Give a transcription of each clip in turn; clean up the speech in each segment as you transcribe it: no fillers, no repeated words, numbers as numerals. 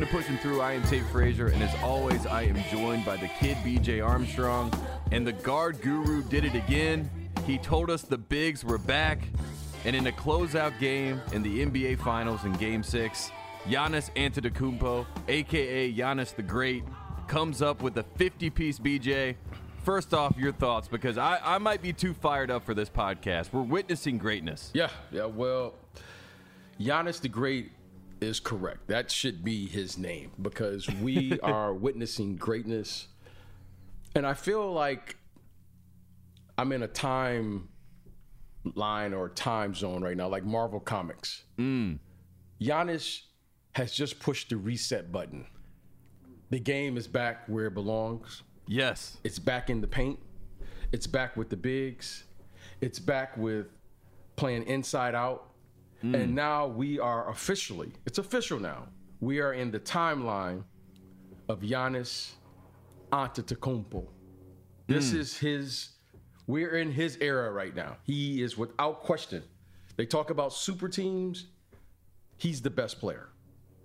Welcome to Pushing Through. I am Tate Frazier, and as always, I am joined by the kid BJ Armstrong, and the guard guru did it again. He told us the bigs were back, and in a closeout game in the NBA Finals in Game 6, Giannis Antetokounmpo, a.k.a. Giannis the Great, comes up with a 50-piece. BJ, first off, your thoughts, because I might be too fired up for this podcast. We're witnessing greatness. Yeah, well, Giannis the Great is correct. That should be his name, because we are witnessing greatness. And I feel like I'm in a timeline or time zone right now, like Marvel Comics. Giannis has just pushed the reset button. The game is back where it belongs. Yes. It's back in the paint. It's back with the bigs. It's back with playing inside out. And now we are officially, it's official now, we are in the timeline of Giannis Antetokounmpo. This is his, we're in his era right now. He is without question. They talk about super teams. He's the best player.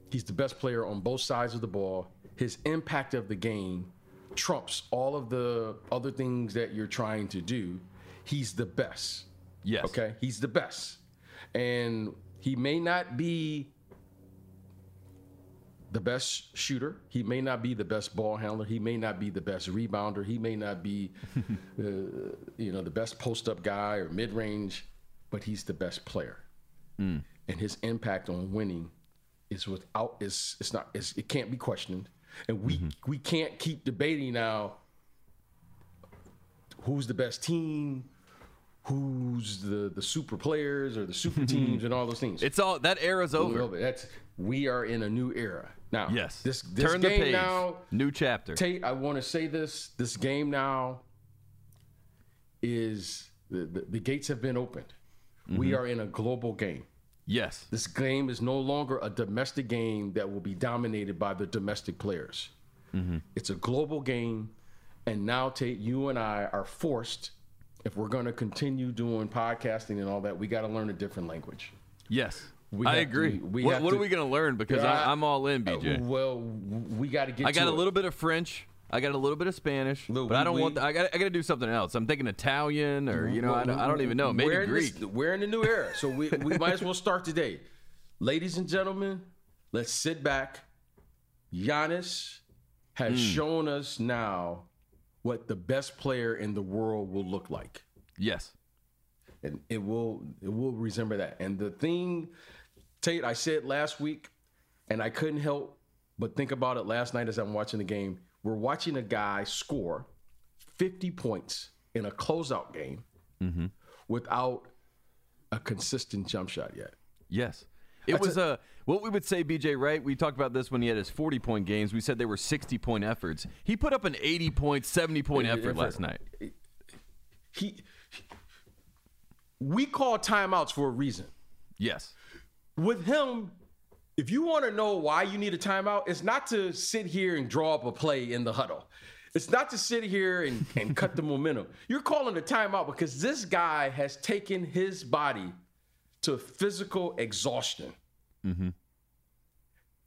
He's the best player on both sides of the ball. His impact of the game trumps all of the other things that you're trying to do. He's the best. Yes. Okay? He's the best. And he may not be the best shooter. He may not be the best ball handler. He may not be the best rebounder. He may not be, the best post-up guy or mid-range, but he's the best player. And his impact on winning is without, it can't be questioned. And we can't keep debating now who's the best team, who's the super players or the super teams and all those things. It's all, that era's over. We are in a new era now. Yes. This turn game the page. Now, new chapter. Tate, I want to say this. This game now is the gates have been opened. We are in a global game. Yes. This game is no longer a domestic game that will be dominated by the domestic players. It's a global game. And now, Tate, you and I are forced, if we're going to continue doing podcasting and all that, we got to learn a different language. Yes, I agree. What are we going to learn? Because I'm all in, BJ. Well, we got to get. I got a little bit of French. I got a little bit of Spanish, but I don't want. I got to do something else. I'm thinking Italian, or I don't even know. Maybe Greek. We're in the new era, so we might as well start today, ladies and gentlemen. Let's sit back. Giannis has shown us now what the best player in the world will look like. Yes. And it will resemble that. And the thing, Tate, I said last week, and I couldn't help but think about it last night as I'm watching the game. We're watching a guy score 50 points in a closeout game without a consistent jump shot yet. Yes. It was what we would say, BJ, right? We talked about this when he had his 40-point games. We said they were 60-point efforts. He put up an 80-point, 70-point effort last night. We call timeouts for a reason. Yes. With him, if you want to know why you need a timeout, it's not to sit here and draw up a play in the huddle. It's not to sit here and cut the momentum. You're calling a timeout because this guy has taken his body to physical exhaustion.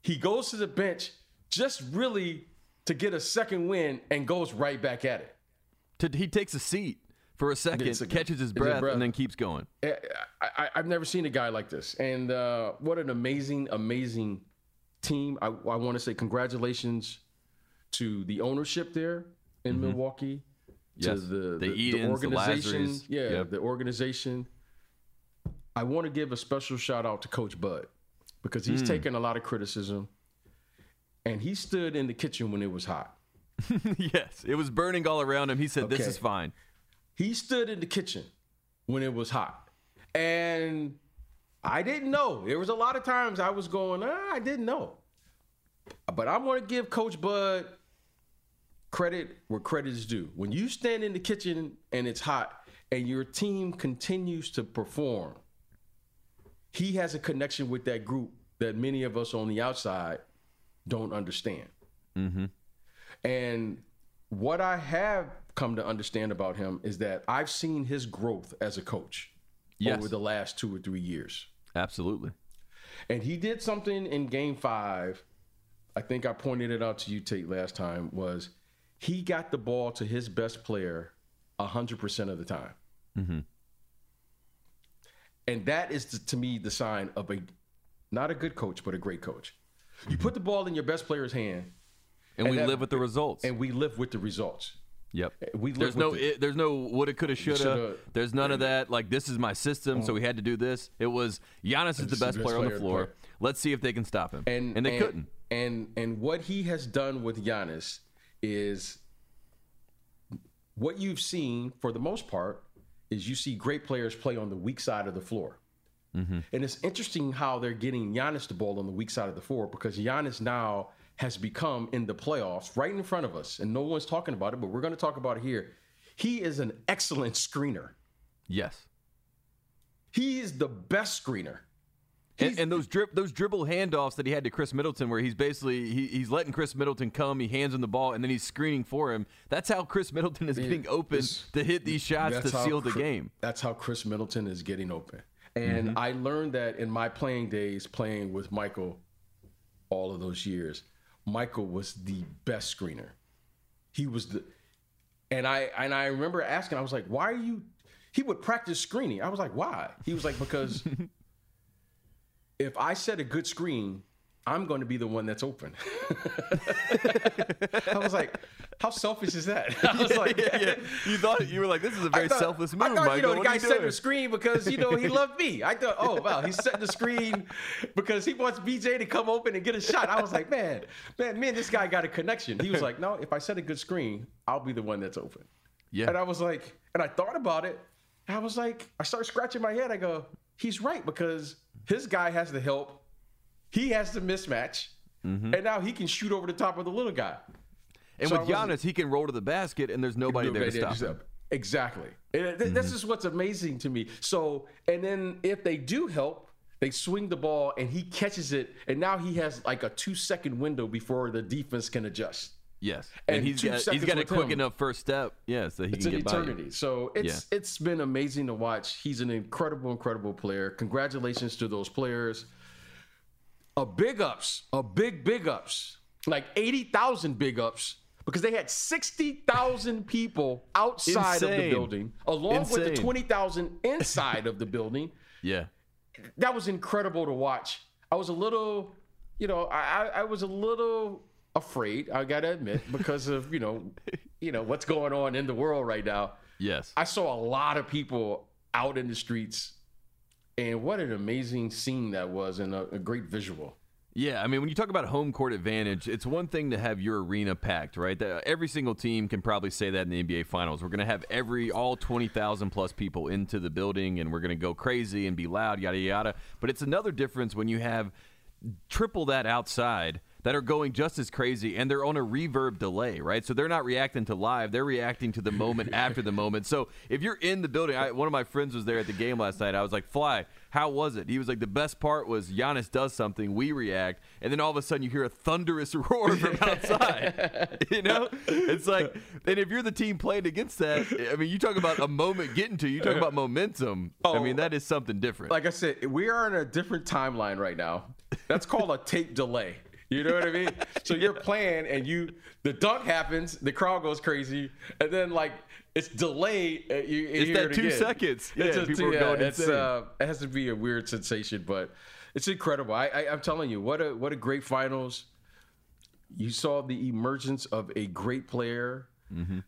He goes to the bench just really to get a second win and goes right back at it. He takes a seat for a second, catches his breath, and then keeps going. I've never seen a guy like this. And what an amazing, amazing team. I want to say congratulations to the ownership there in Milwaukee, to the organization. The organization. I want to give a special shout out to Coach Bud, because he's taken a lot of criticism, and he stood in the kitchen when it was hot. Yes, it was burning all around him. He said, "This is fine." He stood in the kitchen when it was hot, and I didn't know. There was a lot of times I was going, I didn't know. But I want to give Coach Bud credit where credit is due. When you stand in the kitchen and it's hot and your team continues to perform, he has a connection with that group that many of us on the outside don't understand. And what I have come to understand about him is that I've seen his growth as a coach over the last 2 or 3 years. Absolutely. And he did something in Game 5 I think I pointed it out to you, Tate, last time, was he got the ball to his best player 100% of the time. Mm-hmm. And that is, to me, the sign of a, not a good coach, but a great coach. You put the ball in your best player's hand. And we live with the results. And we live with the results. Yep. There's no woulda, coulda, shoulda. There's none of that. Like, this is my system, so we had to do this. It was Giannis is the best player on the floor. Let's see if they can stop him. And they couldn't. And what he has done with Giannis is what you've seen, for the most part, is you see great players play on the weak side of the floor. Mm-hmm. And it's interesting how they're getting Giannis the ball on the weak side of the floor, because Giannis now has become, in the playoffs, right in front of us, and no one's talking about it, but we're going to talk about it here. He is an excellent screener. Yes. He is the best screener. And those dribble handoffs that he had to Chris Middleton, where he's basically he's letting Chris Middleton come, he hands him the ball, and then he's screening for him. That's how Chris Middleton is getting open to hit these shots to seal the game. That's how Chris Middleton is getting open. And I learned that in my playing days, playing with Michael all of those years. Michael was the best screener. He was the – and I remember asking, I was like, why are you – he would practice screening. I was like, why? He was like, because – if I set a good screen, I'm going to be the one that's open. I was like, how selfish is that? I was like, yeah. You were like, this is a very selfless move, Michael. You know, the guy set a screen because, you know, he loved me. I thought, oh, wow, he's setting the screen because he wants BJ to come open and get a shot. I was like, man, this guy got a connection. He was like, no, if I set a good screen, I'll be the one that's open. Yeah. And I was like, and I thought about it. And I was like, I started scratching my head. I go, he's right, because his guy has the help. He has the mismatch. Mm-hmm. And now he can shoot over the top of the little guy. And so with Giannis, he can roll to the basket, and there's nobody there to stop him. Exactly. And this is what's amazing to me. So, and then if they do help, they swing the ball, and he catches it. And now he has like a 2-second window before the defense can adjust. Yes. And he's got a quick enough first step. Yeah, so he can get by. It's an eternity. So it's been amazing to watch. He's an incredible, incredible player. Congratulations to those players. Big ups. Like 80,000 big ups, because they had 60,000 people outside of the building, along with the 20,000 inside of the building. Yeah. That was incredible to watch. I was a little, you know, I was a little afraid, I gotta admit, because of you know what's going on in the world right now. Yes, I saw a lot of people out in the streets, and what an amazing scene that was, and a great visual. Yeah, I mean, when you talk about home court advantage, it's one thing to have your arena packed, right? That every single team can probably say that in the NBA Finals. We're going to have all 20,000 plus people into the building, and we're going to go crazy and be loud, yada yada. But it's another difference when you have triple that outside, that are going just as crazy, and they're on a reverb delay, right? So they're not reacting to live. They're reacting to the moment after the moment. So if you're in the building, one of my friends was there at the game last night. I was like, Fly, how was it? He was like, the best part was Giannis does something, we react, and then all of a sudden you hear a thunderous roar from outside. You know? It's like, and if you're the team playing against that, I mean, you talk about a moment getting to you, talk about momentum. Oh, I mean, that is something different. Like I said, we are in a different timeline right now. That's called a tape delay. You know what I mean? So you're playing, and the dunk happens, the crowd goes crazy, and then like it's delayed. It's that 2 seconds. Yeah, people are going insane. It has to be a weird sensation, but it's incredible. I'm telling you, what a great finals. You saw the emergence of a great player. Mm-hmm.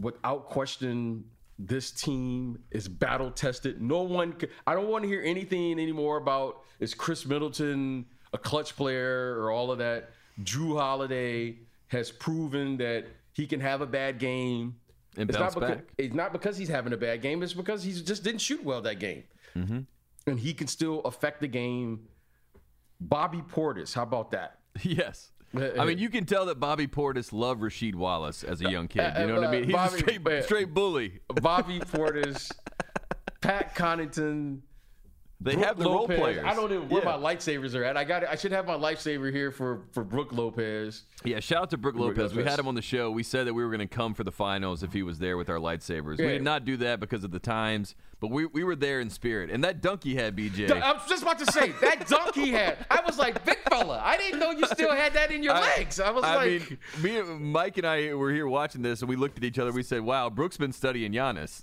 Without question, this team is battle tested. No one. I don't want to hear anything anymore about is Chris Middleton a clutch player or all of that. Drew Holiday has proven that he can have a bad game. And it's not because he's having a bad game. It's because he just didn't shoot well that game. Mm-hmm. And he can still affect the game. Bobby Portis, how about that? Yes. I mean, you can tell that Bobby Portis loved Rasheed Wallace as a young kid. You know what I mean? He's a straight bully. Bobby Portis, Pat Connaughton, They Brooke have the Lopez. Role players. I don't even where my lightsabers are at. I should have my lightsaber here for Brooke Lopez. Yeah, shout out to Brooke Lopez. We had him on the show. We said that we were going to come for the finals if he was there with our lightsabers. Yeah. We did not do that because of the times, but we were there in spirit. And that dunk he had, BJ. I was just about to say, that dunk he had. I was like, big fella, I didn't know you still had that in your legs. I mean, Mike and I were here watching this, and we looked at each other. We said, wow, Brooke's been studying Giannis.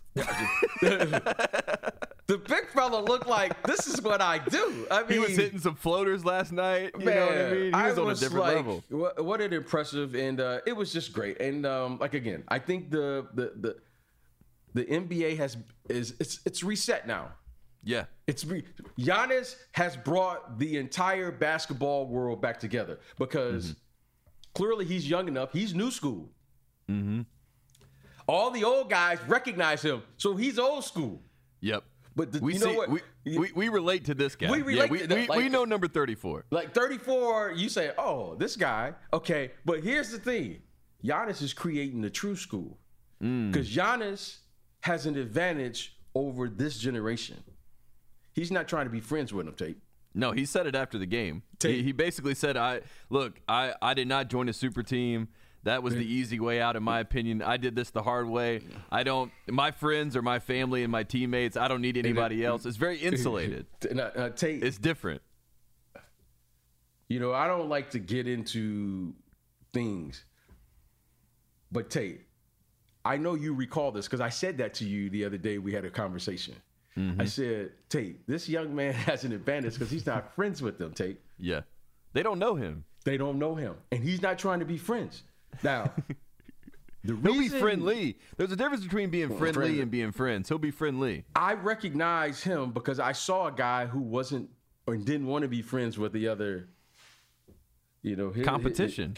The big fella looked like, this is what I do. I mean, he was hitting some floaters last night. You know what I mean? He was on a different level. What an impressive, and it was just great. And like again, I think the NBA it's reset now. Yeah, Giannis has brought the entire basketball world back together because clearly he's young enough. He's new school. Mm-hmm. All the old guys recognize him, so he's old school. Yep. But we relate to this guy. We know number 34. Like 34, you say, oh, this guy. Okay, but here's the thing. Giannis is creating the true school because Giannis has an advantage over this generation. He's not trying to be friends with them, Tate. No, he said it after the game. He basically said, I did not join a super team. That was the easy way out, in my opinion. I did this the hard way. My friends or my family and my teammates, I don't need anybody else. It's very insulated. Tate, it's different. You know, I don't like to get into things, but Tate, I know you recall this because I said that to you the other day. We had a conversation. Mm-hmm. I said, Tate, this young man has an advantage because he's not friends with them, Tate. Yeah. They don't know him. They don't know him. And he's not trying to be friends. Now, he'll be friendly. There's a difference between being friendly and being friends. He'll be friendly. I recognize him because I saw a guy who wasn't or didn't want to be friends with the other, his competition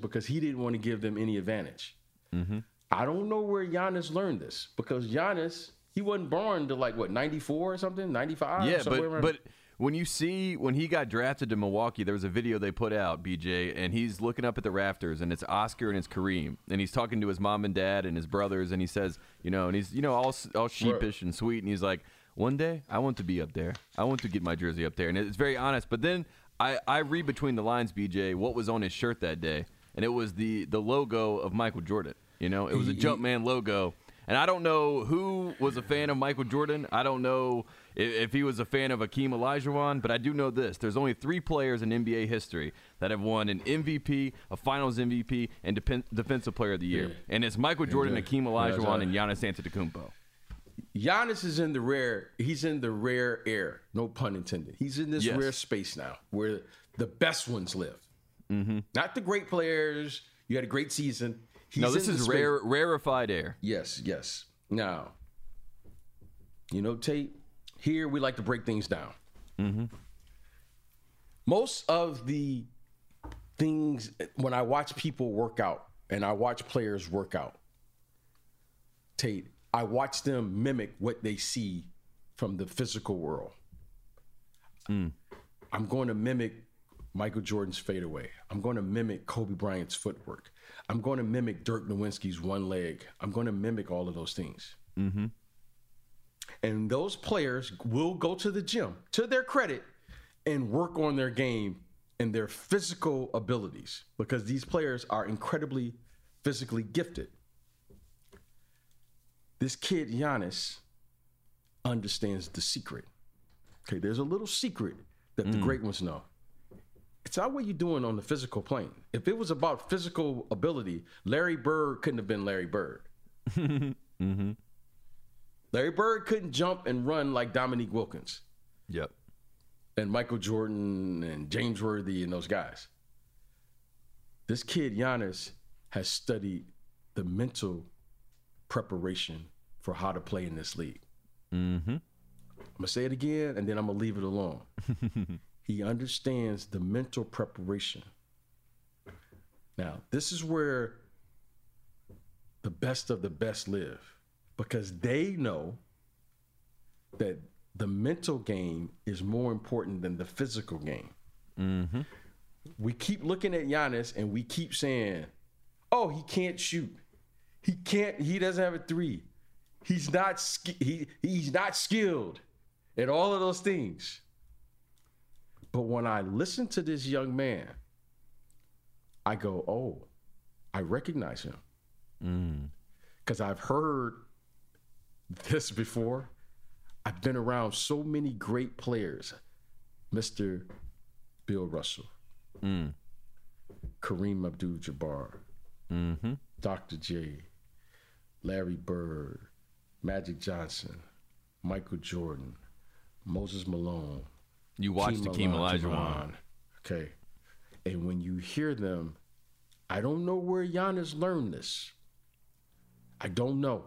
because he didn't want to give them any advantage. Mm-hmm. I don't know where Giannis learned this because Giannis, he wasn't born to 94 or something, 95. Yeah, but when he got drafted to Milwaukee, there was a video they put out, BJ, and he's looking up at the rafters, and it's Oscar and it's Kareem, and he's talking to his mom and dad and his brothers, and he says, and he's all sheepish and sweet, and he's like, one day I want to be up there. I want to get my jersey up there, and it's very honest. But then I read between the lines, BJ, what was on his shirt that day, and it was the logo of Michael Jordan. It was a Jumpman logo. And I don't know who was a fan of Michael Jordan. I don't know if he was a fan of Hakeem Olajuwon, but I do know this. There's only 3 players in NBA history that have won an MVP, a Finals MVP, and Defensive Player of the Year. And it's Michael Jordan, Hakeem Olajuwon, and Giannis Antetokounmpo. Giannis is in the rare. He's in the rare air, no pun intended. He's in this rare space now where the best ones live. Mm-hmm. Not the great players. You had a great season. This is rarefied air. Yes, yes. Now, Tate, here we like to break things down. Mm-hmm. Most of the things, when I watch people work out and I watch players work out, Tate, I watch them mimic what they see from the physical world. Mm. I'm going to mimic Michael Jordan's fadeaway. I'm going to mimic Kobe Bryant's footwork. I'm going to mimic Dirk Nowitzki's one leg. I'm going to mimic all of those things. Mm-hmm. And those players will go to the gym, to their credit, and work on their game and their physical abilities because these players are incredibly physically gifted. This kid, Giannis, understands the secret. Okay, there's a little secret that the great ones know. It's not what you're doing on the physical plane. If it was about physical ability, Larry Bird couldn't have been Larry Bird. Mm-hmm. Larry Bird couldn't jump and run like Dominique Wilkins. Yep. And Michael Jordan and James Worthy and those guys. This kid, Giannis, has studied the mental preparation for how to play in this league. Mm-hmm. I'm going to say it again, and then I'm going to leave it alone. He understands the mental preparation. Now, this is where the best of the best live because they know that the mental game is more important than the physical game. Mm-hmm. We keep looking at Giannis and we keep saying, oh, he can't shoot. He doesn't have a three. He's not skilled. and all of those things. But when I listen to this young man, I go, oh, I recognize him. Because I've heard this before. I've been around so many great players. Mr. Bill Russell, Kareem Abdul-Jabbar, Dr. J, Larry Bird, Magic Johnson, Michael Jordan, Moses Malone. You watched Hakeem Olajuwon. Okay. And when you hear them, I don't know where Giannis learned this. I don't know.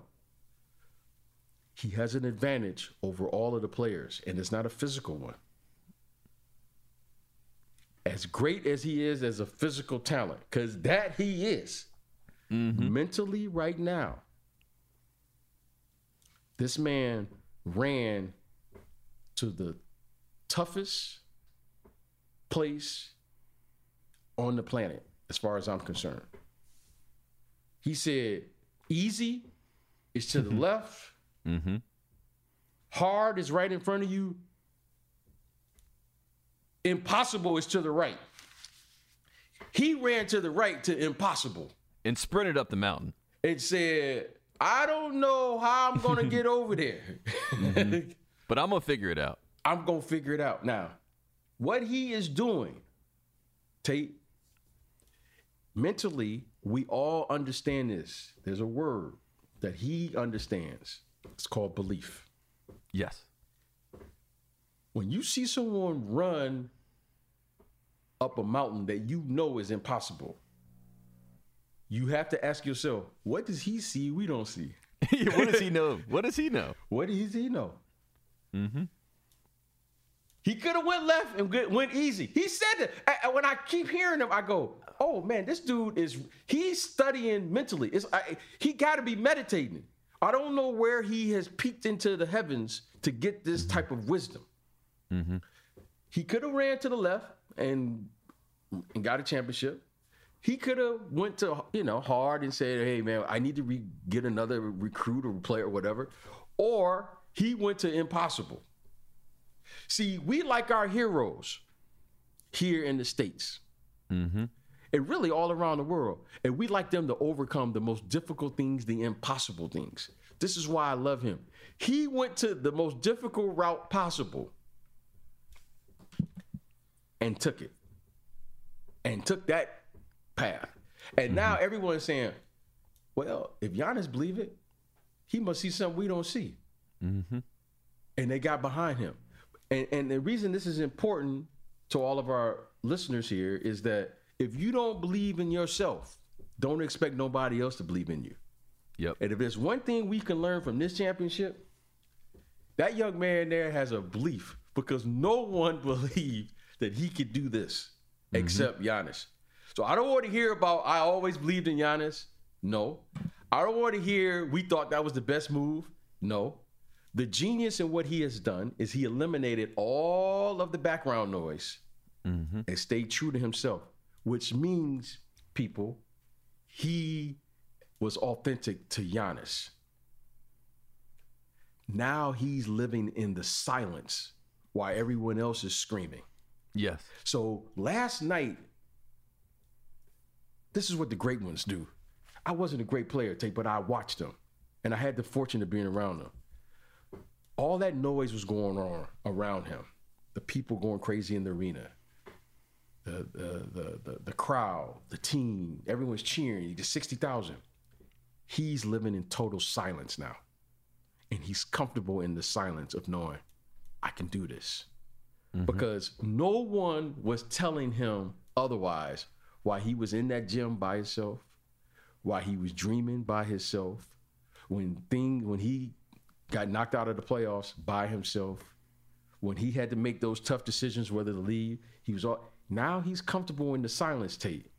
He has an advantage over all of the players, and it's not a physical one. As great as he is as a physical talent, because that he is, mentally right now, this man ran to the toughest place on the planet, as far as I'm concerned. He said, easy is to the left. Hard is right in front of you. Impossible is to the right. He ran to the right to impossible. And sprinted up the mountain. And said, I don't know how I'm going to get over there. But I'm going to figure it out. I'm going to figure it out. Now, what he is doing, Tate, mentally, we all understand this. There's a word that he understands. It's called belief. Yes. When you see someone run up a mountain that you know is impossible, you have to ask yourself, what does he see we don't see? What does he know? He could have went left and went easy. He said that. When I keep hearing him, I go, oh, man, this dude is – he's studying mentally. He got to be meditating. I don't know where he has peeked into the heavens to get this type of wisdom. He could have ran to the left and got a championship. He could have went to, you know, hard and said, hey, man, I need to get another recruit or player or whatever. Or he went to impossible. See, we like our heroes here in the States and really all around the world. And we like them to overcome the most difficult things, the impossible things. This is why I love him. He went to the most difficult route possible. And took it. And took that path. And now everyone's saying, well, if Giannis believe it, he must see something we don't see. And they got behind him. And the reason this is important to all of our listeners here is that if you don't believe in yourself, don't expect nobody else to believe in you. Yep. And if there's one thing we can learn from this championship, that young man there has a belief because no one believed that he could do this, except Giannis. So I don't want to hear about, I always believed in Giannis. No. I don't want to hear, we thought that was the best move. No. The genius in what he has done is he eliminated all of the background noise and stayed true to himself, which means, people, he was authentic to Giannis. Now he's living in the silence while everyone else is screaming. Yes. So last night, this is what the great ones do. I wasn't a great player, Tate, but I watched them, and I had the fortune of being around them. All that noise was going on around him. The people going crazy in the arena, the crowd, the team, everyone's cheering. He did 60,000. He's living in total silence now, and he's comfortable in the silence of knowing, I can do this. Because no one was telling him otherwise while he was in that gym by himself, while he was dreaming by himself, when he got knocked out of the playoffs by himself, when he had to make those tough decisions whether to leave, now he's comfortable in the silence, Tate.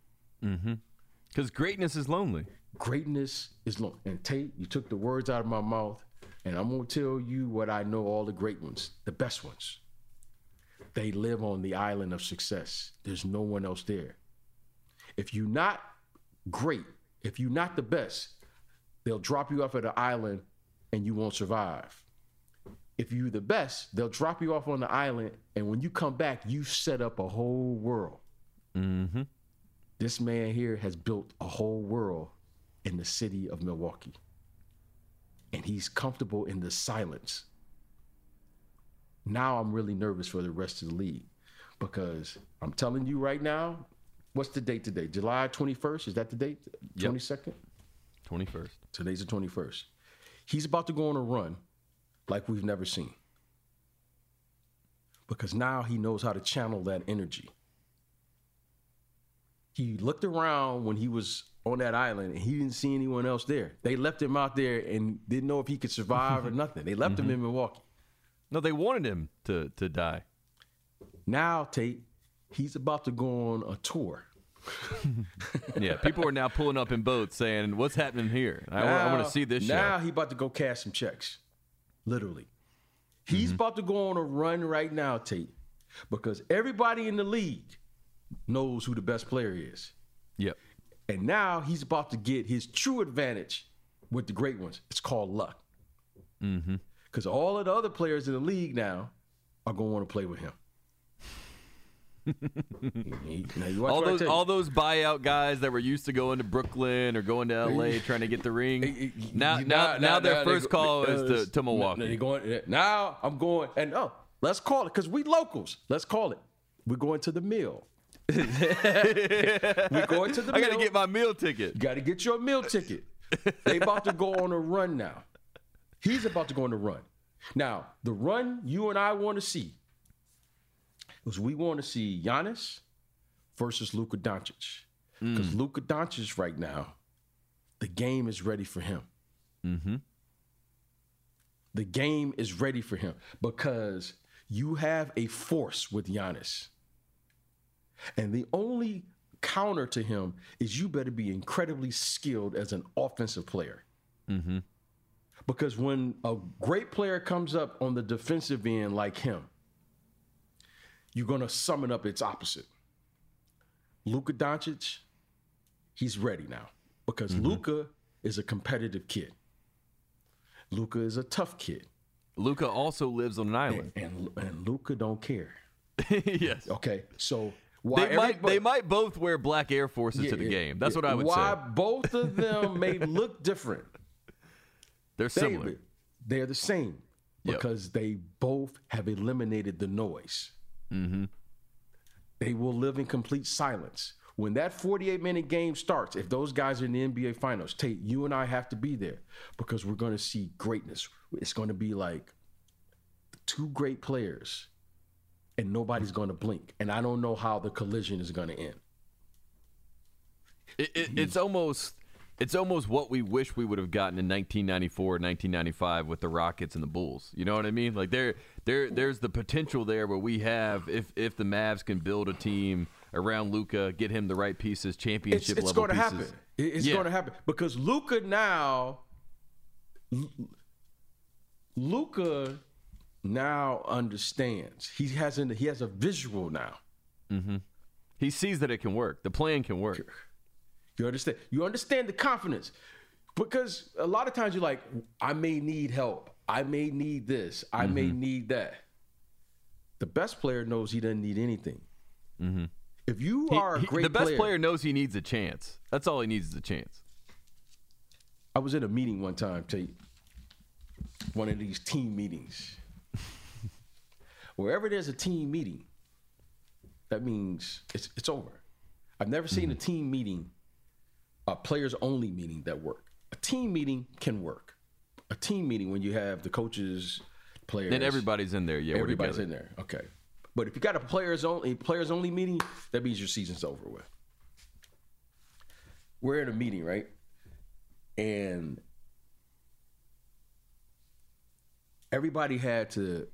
Because greatness is lonely. Greatness is lonely. And Tate, you took the words out of my mouth, and I'm going to tell you what I know all the great ones, the best ones. They live on the island of success. There's no one else there. If you're not great, if you're not the best, they'll drop you off at an island and you won't survive. if you're the best, they'll drop you off on the island, and when you come back, you set up a whole world. Mm-hmm. This man here has built a whole world in the city of Milwaukee, and he's comfortable in the silence. Now I'm really nervous for the rest of the league because I'm telling you right now, what's the date today? July 21st? Is that the date? 22nd? 21st. Today's the 21st. He's about to go on a run like we've never seen because now he knows how to channel that energy. He looked around when he was on that island, and he didn't see anyone else there. They left him out there and didn't know if he could survive or nothing. They left him in Milwaukee. No, they wanted him to die. Now, Tate, he's about to go on a tour. Yeah, people are now pulling up in boats saying, what's happening here? I want to see this show. Now he's about to go cash some checks, literally. He's about to go on a run right now, Tate, because everybody in the league knows who the best player is. Yep. And now he's about to get his true advantage with the great ones. It's called luck. Mm-hmm. Because all of the other players in the league now are going to want to play with him. all those buyout guys that were used to going to Brooklyn or going to LA trying to get the ring. Now their first call is to Milwaukee. Let's call it because we locals. Let's call it. We're going to the meal. We're going to the meal. I got to get my meal ticket. You got to get your meal ticket. They about to go on a run now. He's about to go on a run. Now, the run you and I want to see is we want to see Giannis versus Luka Doncic. Because Luka Doncic right now, the game is ready for him. Mm-hmm. The game is ready for him because you have a force with Giannis. And the only counter to him is you better be incredibly skilled as an offensive player. Mm-hmm. Because when a great player comes up on the defensive end like him, you're going to summon up its opposite. Luka Doncic, he's ready now because Luka is a competitive kid. Luka is a tough kid. Luka also lives on an island. And Luka don't care. Yes. Okay, so... They might both wear black Air Forces to the game. That's what I would say. Why both of them may look different. They're similar. They're the same because they both have eliminated the noise. Mm-hmm. They will live in complete silence. When that 48-minute game starts, if those guys are in the NBA Finals, Tate, you and I have to be there because we're going to see greatness. It's going to be like two great players. And nobody's going to blink. And I don't know how the collision is going to end. It's almost what we wish we would have gotten in 1994, 1995 with the Rockets and the Bulls. You know what I mean? Like there's the potential there where we have, if the Mavs can build a team around Luka, get him the right pieces, championship level pieces. It's going to happen. It's going to happen because Luka now understands. He has a visual now. Mm-hmm. He sees that it can work. The plan can work. You understand? You understand the confidence. Because a lot of times you're like, I may need help. I may need this. I may need that. The best player knows he doesn't need anything. Mm-hmm. If you are a great player. The best player knows he needs a chance. That's all he needs is a chance. I was in a meeting one time, Tate. One of these team meetings. Wherever there's a team meeting, that means it's over. I've never seen a team meeting, a players-only meeting that work. A team meeting can work. A team meeting when you have the coaches, players. And everybody's in there. Yeah, everybody's in there. Okay. But if you got a players-only meeting, that means your season's over with. We're in a meeting, right? And everybody had to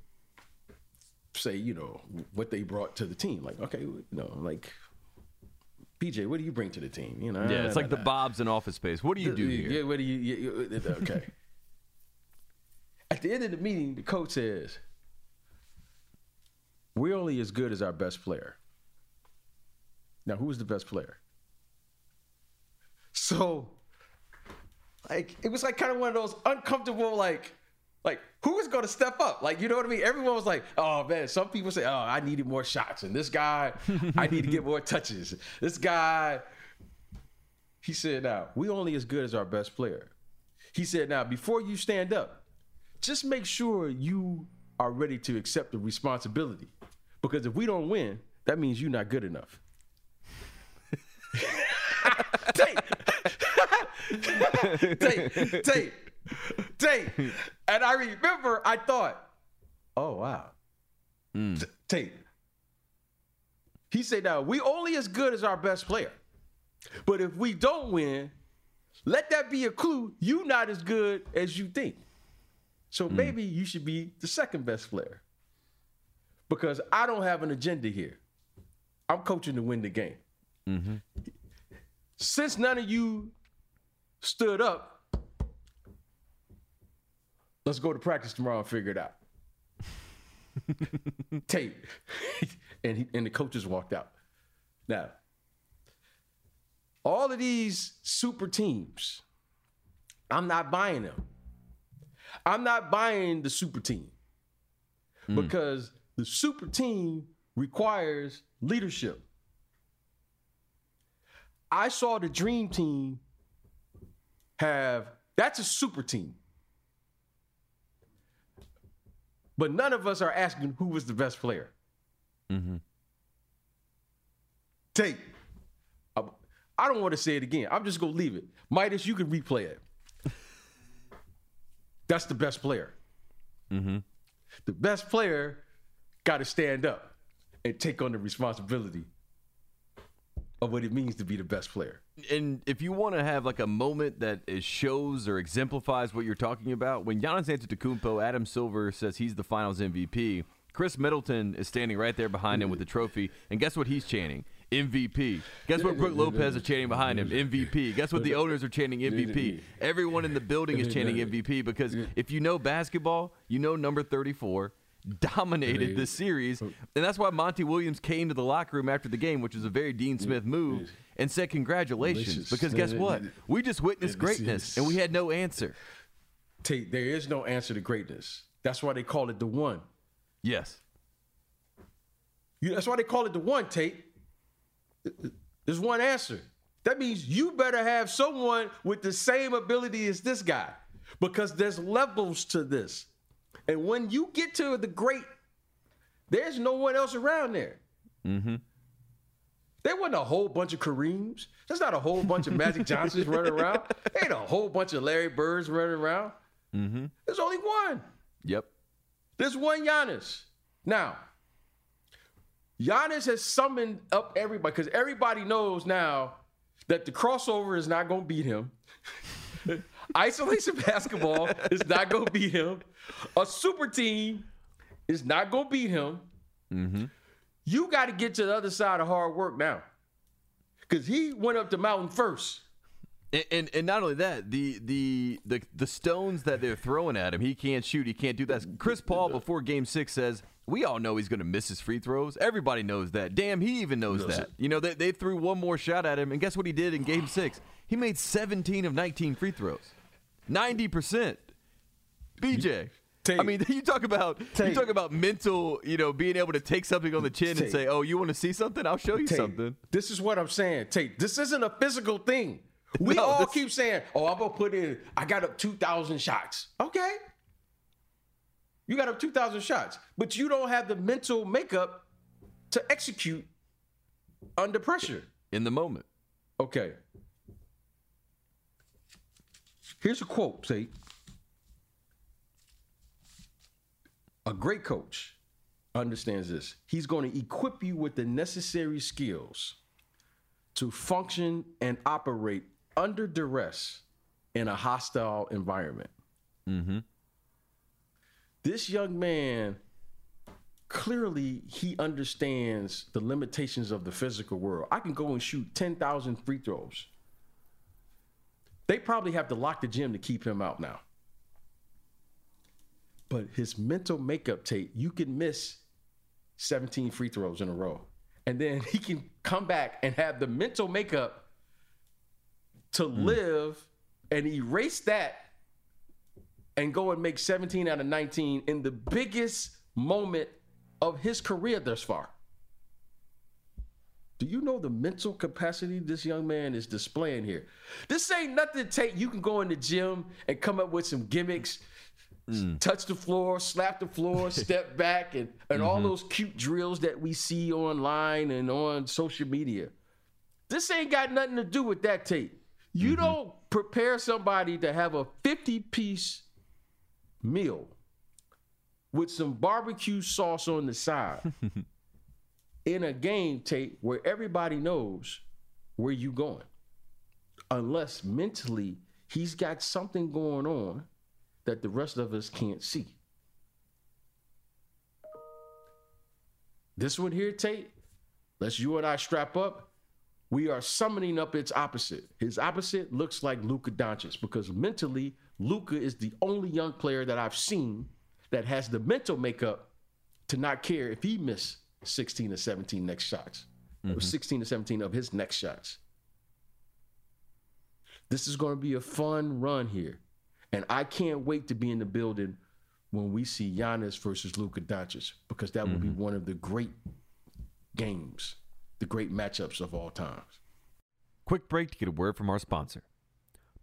say, you know, what they brought to the team. Like, okay, you know, like, PJ, what do you bring to the team? You know, yeah, it's like the Bob's in Office Space. What do you do here? Yeah, what do you? Okay. At the end of the meeting, the coach says, "We're only as good as our best player." Now, who's the best player? So, like, it was like kind of one of those uncomfortable, like, Like, who was going to step up? Like, you know what I mean? Everyone was like, oh, man, some people say, oh, I needed more shots. And this guy, I need to get more touches. This guy, he said, now, we only as good as our best player. He said, now, before you stand up, just make sure you are ready to accept the responsibility. Because if we don't win, that means you're not good enough. Tate. And I remember I thought, oh, wow. Tate. He said, now, we only as good as our best player. But if we don't win, let that be a clue. You not as good as you think. So maybe you should be the second best player. Because I don't have an agenda here. I'm coaching to win the game. Mm-hmm. Since none of you stood up, let's go to practice tomorrow and figure it out. Tate. And the coaches walked out. Now, all of these super teams, I'm not buying them. I'm not buying the super team because the super team requires leadership. I saw the dream team that's a super team. But none of us are asking who was the best player. Mm-hmm. Tate, I don't want to say it again. I'm just going to leave it. Midas, you can replay it. That's the best player. Mm-hmm. The best player got to stand up and take on the responsibility of what it means to be the best player. And if you want to have like a moment that shows or exemplifies what you're talking about, when Giannis Antetokounmpo, Adam Silver says he's the Finals MVP, Chris Middleton is standing right there behind him with the trophy, and guess what he's chanting? MVP. Guess what Brooke Lopez is chanting behind him? MVP. Guess what the owners are chanting? MVP. Everyone in the building is chanting MVP because if you know basketball, you know number 34 dominated the series, and that's why Monty Williams came to the locker room after the game, which was a very Dean Smith move, and said congratulations because guess what? We just witnessed greatness, and we had no answer. Tate, there is no answer to greatness. That's why they call it the one. Yes. That's why they call it the one, Tate. There's one answer. That means you better have someone with the same ability as this guy because there's levels to this. And when you get to the great, there's no one else around there. Mm-hmm. There wasn't a whole bunch of Kareems. There's not a whole bunch of Magic Johnsons running around. There ain't a whole bunch of Larry Birds running around. Mm-hmm. There's only one. Yep. There's one Giannis. Now, Giannis has summoned up everybody because everybody knows now that the crossover is not going to beat him. Isolation basketball is not going to beat him. A super team is not going to beat him. Mm-hmm. You got to get to the other side of hard work now because he went up the mountain first. And not only that, the stones that they're throwing at him, he can't shoot, he can't do that. Chris Paul before Game 6 says, we all know he's going to miss his free throws. Everybody knows that. Damn, he even knows that. You know, they threw one more shot at him, and guess what he did in Game 6? He made 17 of 19 free throws. 90%. BJ. I mean, you talk about mental, you know, being able to take something on the chin and say, oh, you want to see something? I'll show you something. This is what I'm saying, Tate. This isn't a physical thing. We all keep saying, oh, I'm going to put in, I got up 2,000 shots. Okay. You got up 2,000 shots, but you don't have the mental makeup to execute under pressure. In the moment. Okay. Here's a quote, Tate. A great coach understands this. He's going to equip you with the necessary skills to function and operate under duress in a hostile environment. Mm-hmm. This young man, clearly he understands the limitations of the physical world. I can go and shoot 10,000 free throws. They probably have to lock the gym to keep him out now. But his mental makeup, Tate, you can miss 17 free throws in a row. And then he can come back and have the mental makeup to live and erase that and go and make 17 out of 19 in the biggest moment of his career thus far. Do you know the mental capacity this young man is displaying here? This ain't nothing, Tate. You can go in the gym and come up with some gimmicks, touch the floor, slap the floor, step back, and all those cute drills that we see online and on social media. This ain't got nothing to do with that, Tate. You don't prepare somebody to have a 50-piece meal with some barbecue sauce on the side in a game, Tate, where everybody knows where you going. Unless mentally he's got something going on that the rest of us can't see. This one here, Tate, let's you and I strap up. We are summoning up its opposite. His opposite looks like Luka Doncic, because mentally, Luka is the only young player that I've seen that has the mental makeup to not care if he missed 16 to 17 next shots, or 16 to 17 of his next shots. This is going to be a fun run here, and I can't wait to be in the building when we see Giannis versus Luka Doncic, because that will be one of the great games, the great matchups of all times. Quick break to get a word from our sponsor.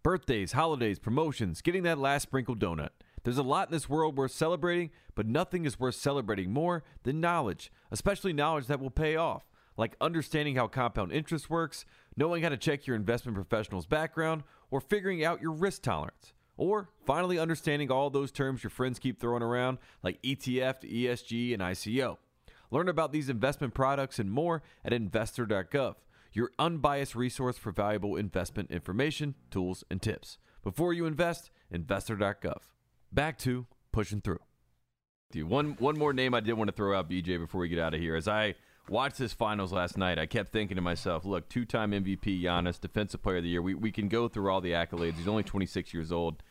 Birthdays, holidays, promotions, getting that last sprinkled donut. There's a lot in this world worth celebrating, but nothing is worth celebrating more than knowledge, especially knowledge that will pay off, like understanding how compound interest works, knowing how to check your investment professional's background, or figuring out your risk tolerance. Or finally understanding all those terms your friends keep throwing around, like ETF to ESG and ICO. Learn about these investment products and more at investor.gov, your unbiased resource for valuable investment information, tools, and tips. Before you invest, investor.gov. Back to pushing through. One more name I did want to throw out, BJ, before we get out of here. As I watched this finals last night, I kept thinking to myself, look, two-time MVP Giannis, Defensive Player of the Year. We can go through all the accolades. He's only 26 years old.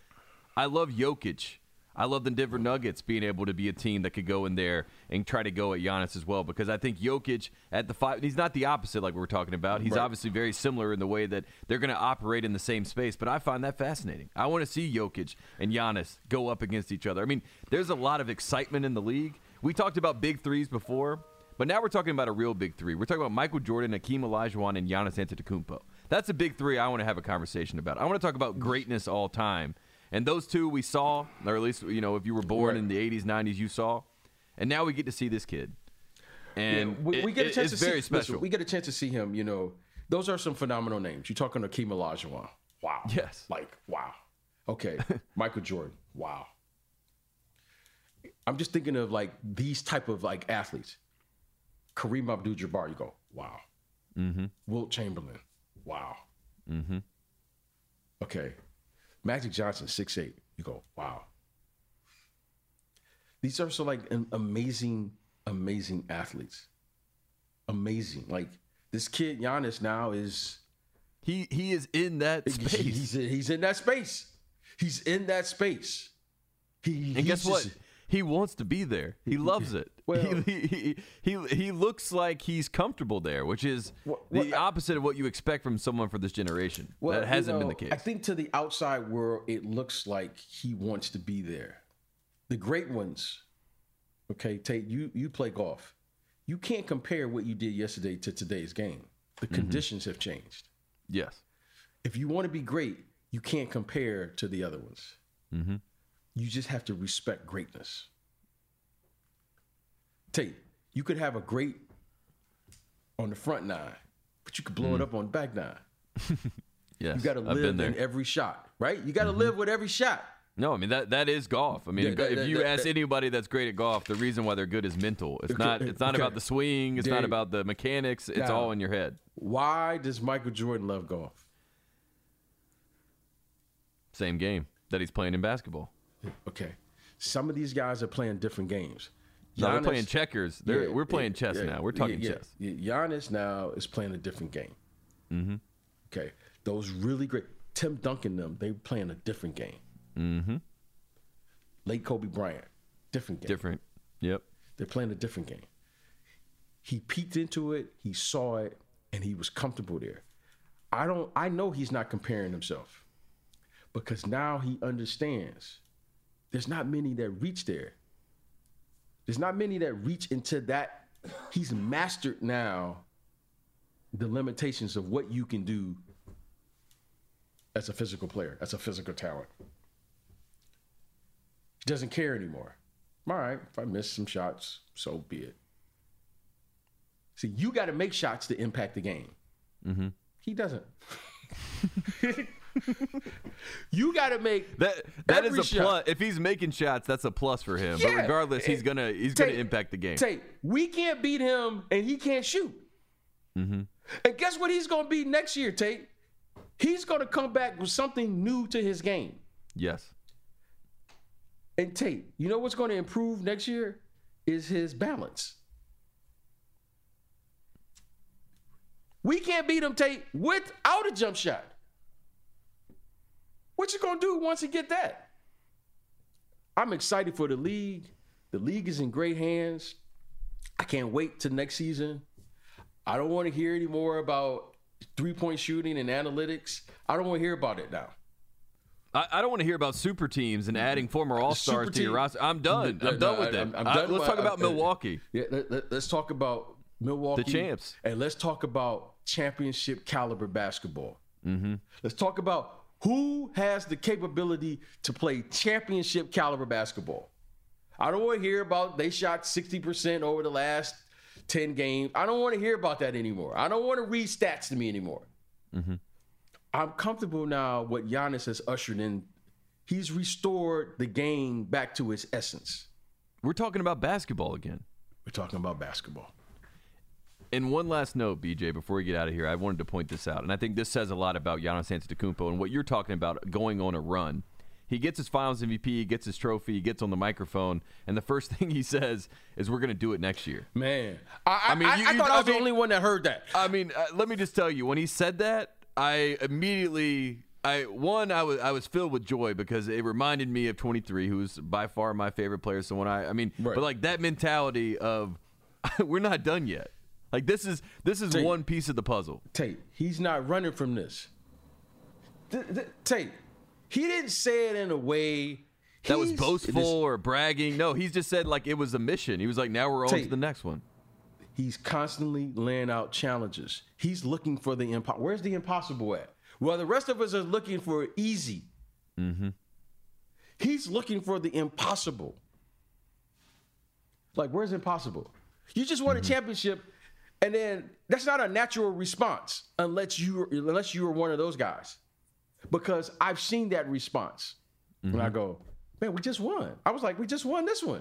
I love Jokic. I love the Denver Nuggets being able to be a team that could go in there and try to go at Giannis as well, because I think Jokic at the five, he's not the opposite like we were talking about. He's obviously very similar in the way that they're going to operate in the same space, but I find that fascinating. I want to see Jokic and Giannis go up against each other. I mean, there's a lot of excitement in the league. We talked about big threes before, but now we're talking about a real big three. We're talking about Michael Jordan, Hakeem Olajuwon, and Giannis Antetokounmpo. That's a big three I want to have a conversation about. I want to talk about greatness all time. And those two we saw, or at least, you know, if you were born in the 80s, 90s, you saw. And now we get to see this kid. And it's very special. We get a chance to see him, you know. Those are some phenomenal names. You're talking to Hakeem Olajuwon. Wow. Yes. Like, wow. Okay. Michael Jordan. Wow. I'm just thinking of, like, these type of, like, athletes. Kareem Abdul-Jabbar, you go, wow. Wilt Chamberlain. Wow. Okay. Magic Johnson, 6'8". You go, wow. These are so, like, amazing, amazing athletes. Amazing. Like, this kid, Giannis, now is... He is in that space. He's in that space. He's in that space. And guess what? He wants to be there. He loves it. Well, he looks like he's comfortable there, which is the opposite of what you expect from someone for this generation. Well, that hasn't been the case. I think to the outside world, it looks like he wants to be there. The great ones, okay, Tate, you play golf. You can't compare what you did yesterday to today's game. The conditions have changed. Yes. If you want to be great, you can't compare to the other ones. You just have to respect greatness. Tate, you could have a great on the front nine, but you could blow it up on the back nine. Yes, you got to live in every shot, right? You got to live with every shot. No, I mean, that is golf. I mean, if you ask anybody that's great at golf, the reason why they're good is mental. It's not about the swing. It's not about the mechanics. It's all in your head. Why does Michael Jordan love golf? Same game that he's playing in basketball. Okay, some of these guys are playing different games. No, we're playing checkers. We're playing chess now. We're talking chess. Giannis now is playing a different game. Okay, those really great Tim Duncan they playing a different game. Late Kobe Bryant, different game. Different. Yep. They're playing a different game. He peeked into it. He saw it, and he was comfortable there. I know he's not comparing himself, because now he understands there's not many that reach there. There's not many that reach into that. He's mastered now the limitations of what you can do as a physical player, as a physical talent. He doesn't care anymore. All right, if I miss some shots, so be it. See, you got to make shots to impact the game. Mm-hmm. He doesn't. You got to make that is a shot. Plus. If he's making shots, that's a plus for him. Yeah. But regardless, he's gonna impact the game. Tate, we can't beat him, and he can't shoot. Mm-hmm. And guess what? He's gonna be next year, Tate. He's gonna come back with something new to his game. Yes. And Tate, you know what's gonna improve next year is his balance. We can't beat him, Tate, without a jump shot. What you gonna do once you get that? I'm excited for the league. The league is in great hands. I can't wait till next season. I don't want to hear any more about three-point shooting and analytics. I don't want to hear about it now. I don't want to hear about super teams and adding former all-stars to your roster. I'm done. I'm done with that. Let's talk about Milwaukee. Yeah, let's talk about Milwaukee. The champs. And let's talk about championship caliber basketball. Mm-hmm. Let's talk about who has the capability to play championship caliber basketball. I don't want to hear about they shot 60% over the last 10 games. I don't want to hear about that anymore. I don't want to read stats to me anymore. Mm-hmm. I'm comfortable now what Giannis has ushered in. He's restored the game back to its essence. We're talking about basketball again. We're talking about basketball. And one last note, BJ, before we get out of here, I wanted to point this out. And I think this says a lot about Giannis Antetokounmpo and what you're talking about going on a run. He gets his finals MVP, he gets his trophy, he gets on the microphone, and the first thing he says is, we're going to do it next year. Man, I thought I was the only one that heard that. I mean, let me just tell you, when he said that, I immediately, I was filled with joy because it reminded me of 23, who's by far my favorite player. So when I mean, but like that mentality of, we're not done yet. Like this is Tate, one piece of the puzzle. Tate, he's not running from this. Tate, he didn't say it in a way that was boastful or bragging. No, he just said like it was a mission. He was like, now we're on to the next one. He's constantly laying out challenges. He's looking for the impossible. Where's the impossible at? Well, the rest of us are looking for easy. Mm-hmm. He's looking for the impossible. Like, where's impossible? You just won a championship. And then that's not a natural response unless you are one of those guys, because I've seen that response when I go, man, we just won. I was like, we just won this one.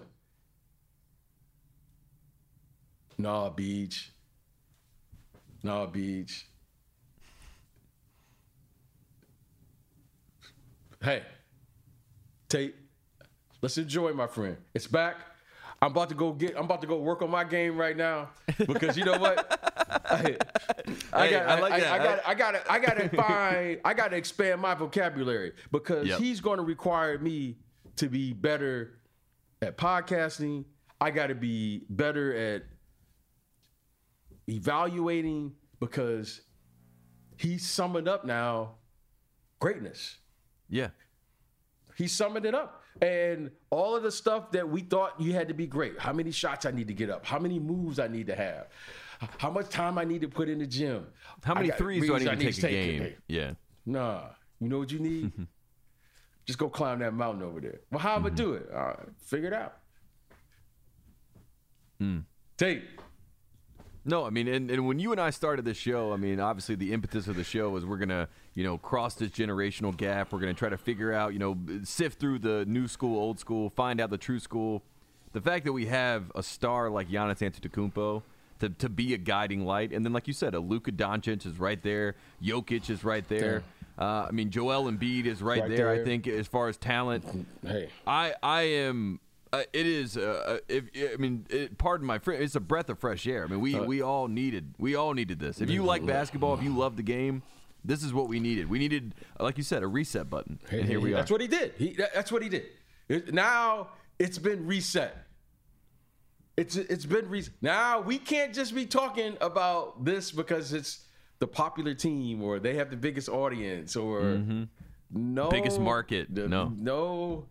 Nah, Beach. Hey, Tate, let's enjoy, my friend. It's back. I'm about to go work on my game right now because you know what? I gotta expand my vocabulary because he's gonna require me to be better at podcasting. I gotta be better at evaluating because he's summing up now greatness. Yeah. He summed it up. And all of the stuff that we thought you had to be great, how many shots I need to get up, how many moves I need to have, how much time I need to put in the gym, how many threes do I need to take a game. Today. Yeah. Nah. You know what you need? Just go climb that mountain over there. Well, how am I do it? All right, figure it out. Tate. No, I mean, and when you and I started this show, I mean, obviously the impetus of the show is we're going to, cross this generational gap. We're going to try to figure out, sift through the new school, old school, find out the true school. The fact that we have a star like Giannis Antetokounmpo to be a guiding light. And then, like you said, a Luka Doncic is right there. Jokic is right there. I mean, Joel Embiid is right there, I think, as far as talent. Hey. I am... it is. Pardon my friend. It's a breath of fresh air. I mean, we all needed this. If you like basketball, if you love the game, this is what we needed. We needed, like you said, a reset button. And here we are. That's what he did. That's what he did. Now it's been reset. It's been reset. Now we can't just be talking about this because it's the popular team or they have the biggest audience or no biggest market. No.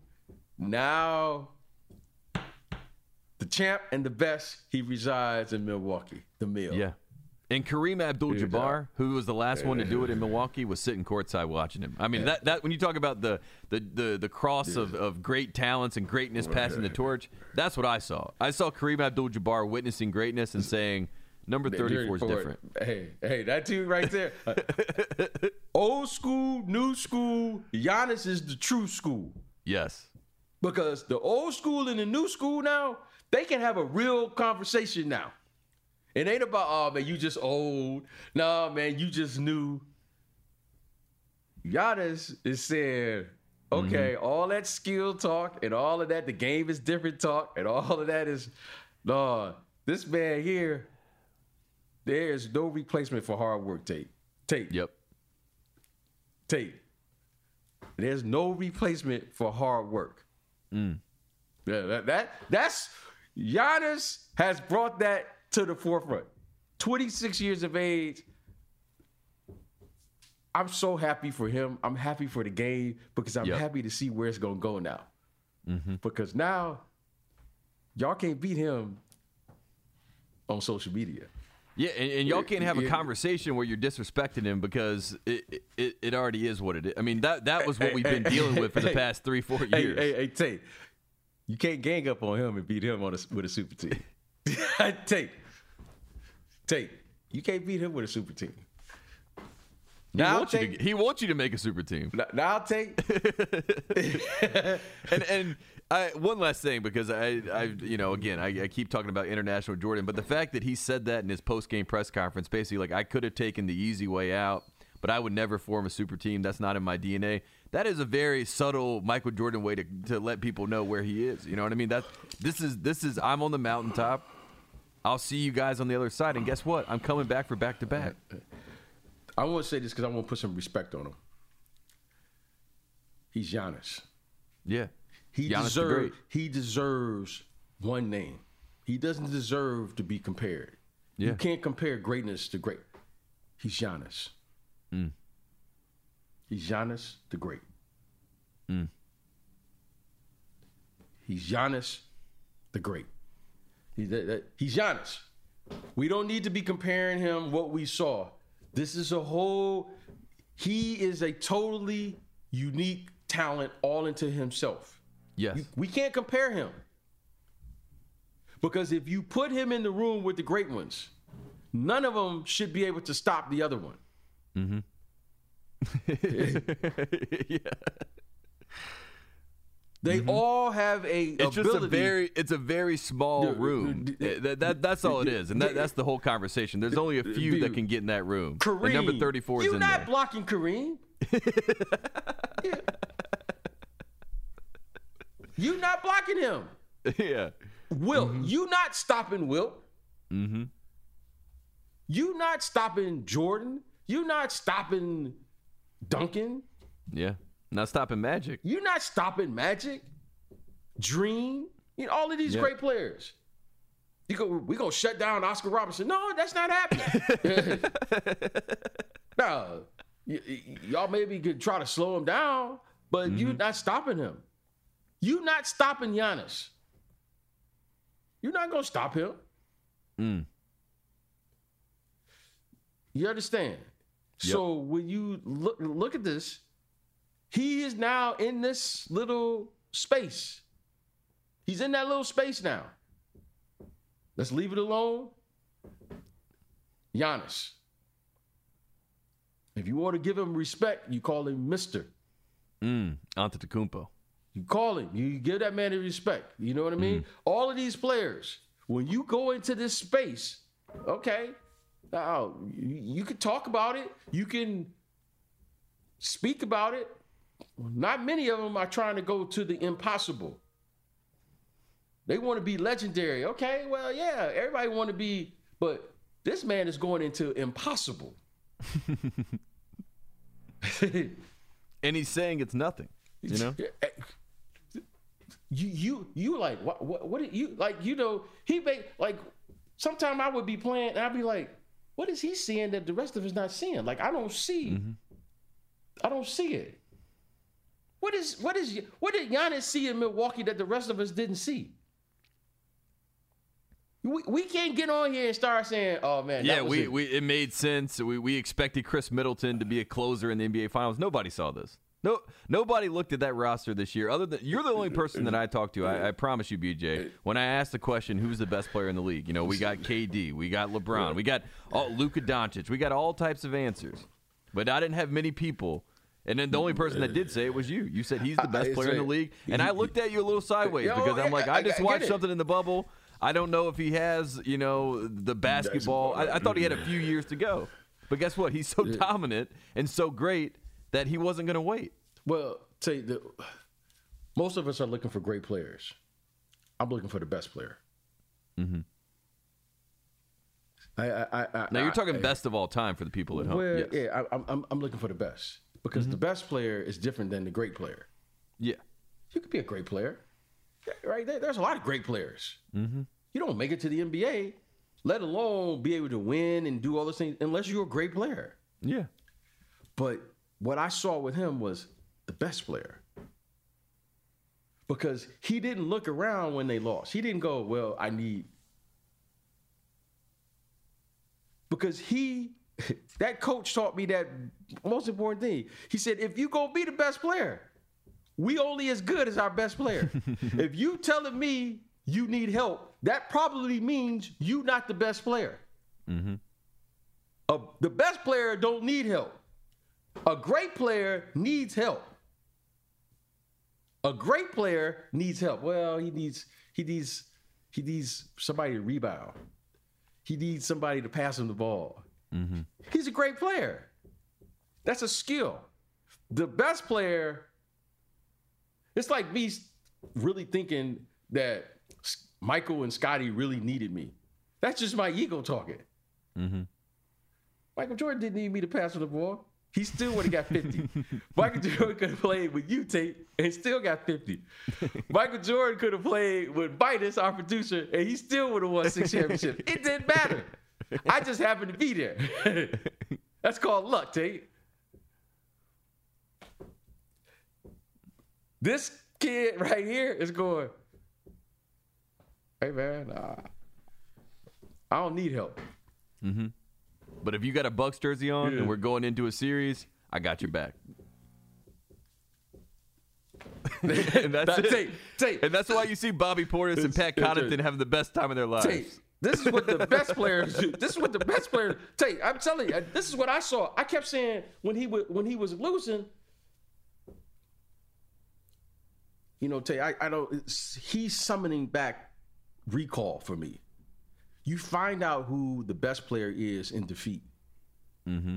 Now, the champ and the best, he resides in Milwaukee, the Mill. Yeah. And Kareem Abdul-Jabbar, who was the last one to do it in Milwaukee, was sitting courtside watching him. I mean, that when you talk about the cross of great talents and greatness passing the torch, that's what I saw. I saw Kareem Abdul-Jabbar witnessing greatness and saying, number 34 is different. Hey, that dude right there. Old school, new school, Giannis is the true school. Yes. Because the old school and the new school now, they can have a real conversation now. It ain't about, oh, man, you just old. No, man, you just new. Giannis is saying, okay, all that skill talk and all of that, the game is different talk, and all of that is, no, this man here, there is no replacement for hard work, Tate. Yep. Tate. There's no replacement for hard work. Mm. Yeah, that's Giannis has brought that to the forefront. 26 years of age. I'm so happy for him. I'm happy for the game because I'm happy to see where it's going to go now. Because now y'all can't beat him on social media. Yeah, and y'all can't have a conversation where you're disrespecting him because it already is what it is. I mean, that was what we've been dealing with for the past 3-4 years. Hey, Tate, you can't gang up on him and beat him with a super team. Tate, you can't beat him with a super team. He wants you to make a super team. Now, Tate. and one last thing, because I keep talking about international Jordan, but the fact that he said that in his post-game press conference, basically like, I could have taken the easy way out, but I would never form a super team. That's not in my DNA. That is a very subtle Michael Jordan way to let people know where he is. You know what I mean? This is I'm on the mountaintop. I'll see you guys on the other side. And guess what? I'm coming back for back-to-back. I want to say this because I want to put some respect on him. He's Giannis. Yeah. He deserves one name. He doesn't deserve to be compared. Yeah. You can't compare greatness to great. He's Giannis. Mm. He's Giannis the Great. Mm. He's Giannis the Great. He's Giannis. We don't need to be comparing him what we saw. This is he is a totally unique talent all into himself. Yes. We can't compare him. Because if you put him in the room with the great ones, none of them should be able to stop the other one. Mm-hmm. Yeah. They all have ability. It's a very small room. That's all it is, and that's the whole conversation. There's only a few that can get in that room. Kareem, number 34 is in there. You're not blocking Kareem. Yeah. You're not blocking him. Yeah. Wilt, you're not stopping Wilt. Mm-hmm. You're not stopping Jordan. You're not stopping Duncan. Yeah. Not stopping Magic. You're not stopping Magic. Dream. You know, all of these great players. We're going to shut down Oscar Robertson. No, that's not happening. No. Y'all maybe could try to slow him down, but you're not stopping him. You're not stopping Giannis. You're not going to stop him. Mm. You understand? Yep. So when you look at this, he is now in this little space. He's in that little space now. Let's leave it alone. Giannis. If you want to give him respect, you call him Mr. Antetokounmpo. You call him. You give that man his respect. You know what I mean? All of these players, when you go into this space, okay, now you can talk about it. You can speak about it. Not many of them are trying to go to the impossible. They want to be legendary. Okay, well, yeah, everybody want to be, but this man is going into impossible. And he's saying it's nothing, you know? You like, what did you, like, you know, he make, like, sometime I would be playing and I'd be like, what is he seeing that the rest of us not seeing? Like, I don't see it. What did Giannis see in Milwaukee that the rest of us didn't see? We can't get on here and start saying, oh, man. Yeah, it made sense. We expected Chris Middleton to be a closer in the NBA Finals. Nobody saw this. No, nobody looked at that roster this year. Other than you're the only person that I talked to. I promise you, BJ. When I asked the question, who's the best player in the league? You know, we got KD, we got LeBron, we got Luka Doncic, we got all types of answers. But I didn't have many people. And then the only person that did say it was you. You said he's the best player in the league, and I looked at you a little sideways because I'm like, I just watched something in the bubble. I don't know if he has, you know, the basketball. I thought he had a few years to go, but guess what? He's so dominant and so great that he wasn't going to wait. Well, most of us are looking for great players. I'm looking for the best player. Mm-hmm. Now you're talking best of all time for the people at home. Well, yes. Yeah, I'm looking for the best because the best player is different than the great player. Yeah, you could be a great player, right? There's a lot of great players. Mm-hmm. You don't make it to the NBA, let alone be able to win and do all those things, unless you're a great player. Yeah, but what I saw with him was the best player because he didn't look around when they lost. He didn't go, well, I need. Because that coach taught me that most important thing. He said, if you go be the best player, we only as good as our best player. If you telling me you need help, that probably means you not the best player. Mm-hmm. The best player don't need help. A great player needs help. A great player needs help. Well, he needs somebody to rebound. He needs somebody to pass him the ball. Mm-hmm. He's a great player. That's a skill. The best player, it's like me really thinking that Michael and Scotty really needed me. That's just my ego talking. Mm-hmm. Michael Jordan didn't need me to pass him the ball. He still would have got 50. Michael Jordan could have played with you, Tate, and still got 50. Michael Jordan could have played with Vitus, our producer, and he still would have won 6 championships. It didn't matter. I just happened to be there. That's called luck, Tate. This kid right here is going, hey, man, I don't need help. Mm-hmm. But if you got a Bucks jersey on and we're going into a series, I got your back. And that's it. Tate. And that's why you see Bobby Portis and Pat Connaughton having the best time of their lives. Tate, this is what the best players do. This is what the best players. Tate, I'm telling you, this is what I saw. I kept saying when he was losing, you know, Tate, I don't. He's summoning back recall for me. You find out who the best player is in defeat. Mm-hmm.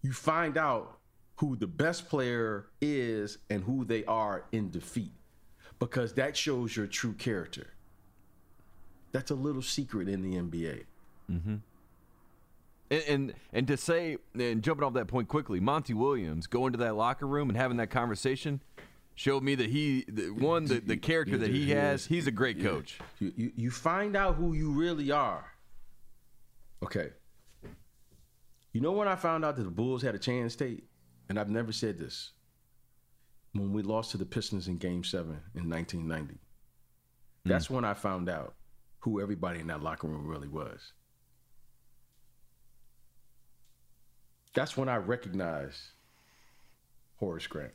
You find out who the best player is and who they are in defeat, because that shows your true character. That's a little secret in the NBA. Mm-hmm. And to say, and jumping off that point quickly, Monty Williams going to that locker room and having that conversation showed me that the character that he has, he's a great coach. You find out who you really are. Okay. You know when I found out that the Bulls had a chance, Tate? And I've never said this. When we lost to the Pistons in Game 7 in 1990. That's when I found out who everybody in that locker room really was. That's when I recognized Horace Grant.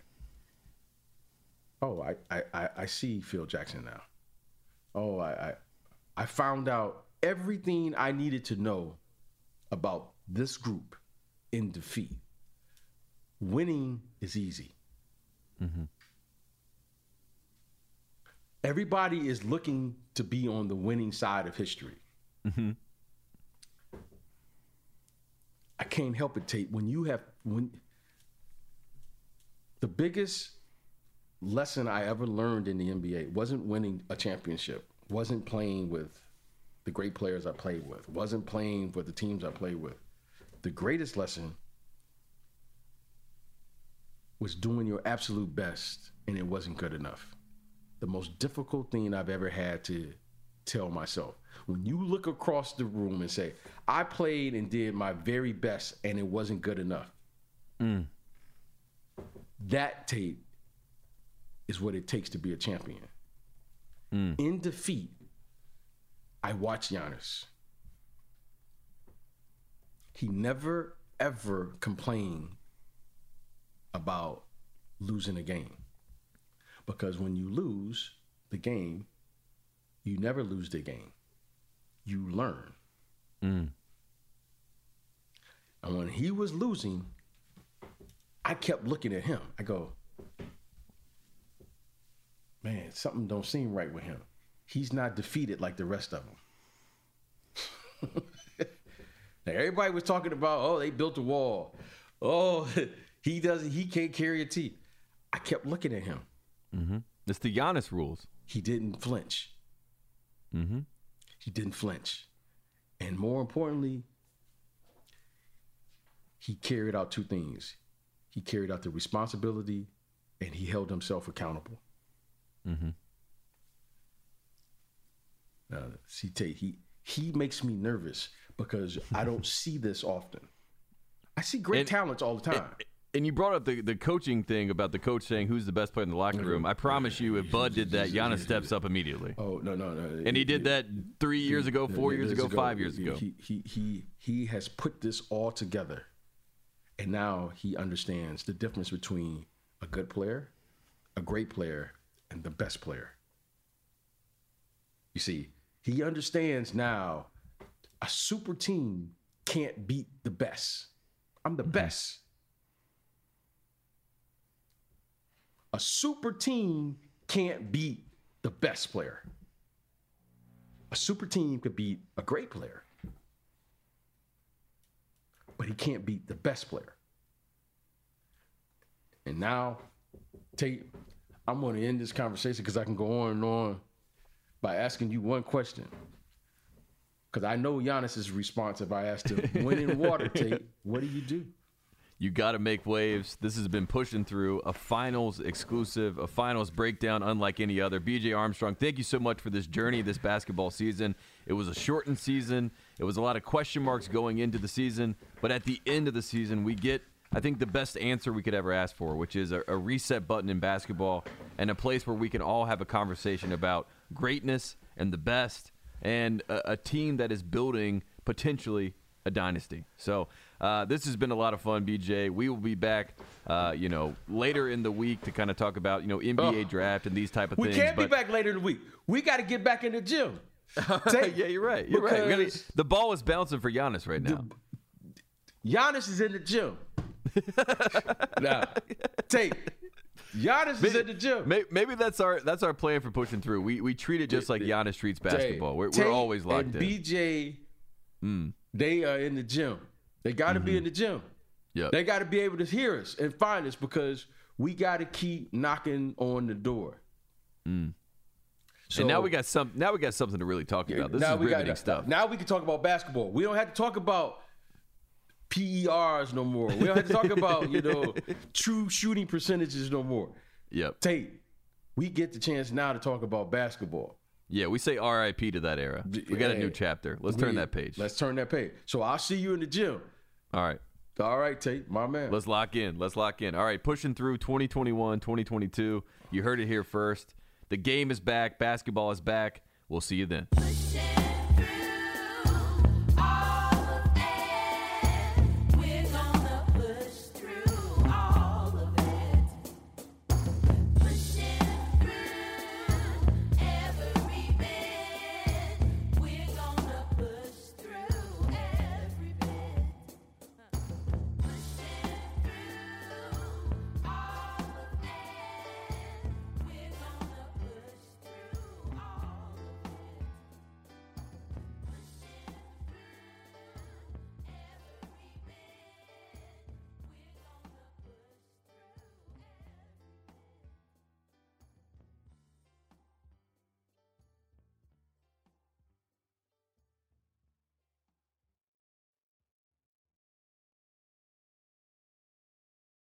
Oh, I see Phil Jackson now. Oh, I found out everything I needed to know about this group in defeat. Winning is easy. Mm-hmm. Everybody is looking to be on the winning side of history. Mm-hmm. I can't help it, Tate. When the biggest lesson I ever learned in the NBA wasn't winning a championship, wasn't playing with the great players I played with, wasn't playing with the teams I played with. The greatest lesson was doing your absolute best, and it wasn't good enough. The most difficult thing I've ever had to tell myself. When you look across the room and say, I played and did my very best, and it wasn't good enough. That, Tate, is what it takes to be a champion. Mm. In defeat, I watched Giannis. He never, ever complained about losing a game. Because when you lose the game, you never lose the game. You learn. Mm. And when he was losing, I kept looking at him. I go, man, something don't seem right with him. He's not defeated like the rest of them. Now, everybody was talking about, oh, they built a wall. Oh, he can't carry a tee. I kept looking at him. Mm-hmm. It's the Giannis rules. He didn't flinch. Mm-hmm. He didn't flinch. And more importantly, he carried out two things. He carried out the responsibility, and he held himself accountable. Mm-hmm. See, Tate, he makes me nervous because I don't see this often. I see great talents all the time. And you brought up the coaching thing about the coach saying who's the best player in the locker room. I promise you, if Bud did that, Giannis steps up immediately. Oh, no. And he did that 3 years ago, 4 years ago, 5 years ago. He has put this all together, and now he understands the difference between a good player, a great player, and the best player. You see, he understands now a super team can't beat the best. I'm the best. A super team can't beat the best player. A super team could beat a great player, but he can't beat the best player. And now, Tate, I'm going to end this conversation because I can go on and on by asking you one question. Because I know Giannis's response if I asked him, when in water, Tate, what do? You got to make waves. This has been pushing through a finals exclusive, a finals breakdown unlike any other. BJ Armstrong, thank you so much for this journey, this basketball season. It was a shortened season. It was a lot of question marks going into the season. But at the end of the season, we get, I think, the best answer we could ever ask for, which is a reset button in basketball and a place where we can all have a conversation about greatness and the best and a team that is building potentially a dynasty. So this has been a lot of fun, BJ. We will be back, later in the week to kind of talk about, NBA draft and these type of things. We can't be back later in the week. We got to get back in the gym. Yeah, you're right. You're right. The ball is bouncing for Giannis right now. Giannis is in the gym. Now, Tate. Giannis is in the gym. Maybe that's our plan for pushing through. We treat it just like Giannis treats basketball. We're always locked in. BJ. Mm. They are in the gym. They got to be in the gym. Yep. They got to be able to hear us and find us because we got to keep knocking on the door. Mm. So and now we got something to really talk about. This is riveting stuff. Now we can talk about basketball. We don't have to talk about PERs no more. We don't have to talk about true shooting percentages no more. Yep. Tate, we get the chance now to talk about basketball. Yeah, we say RIP to that era. We got a new chapter. Let's turn that page. Let's turn that page. So I'll see you in the gym. All right, Tate, my man. Let's lock in. All right, pushing through 2021, 2022. You heard it here first. The game is back. Basketball is back. We'll see you then.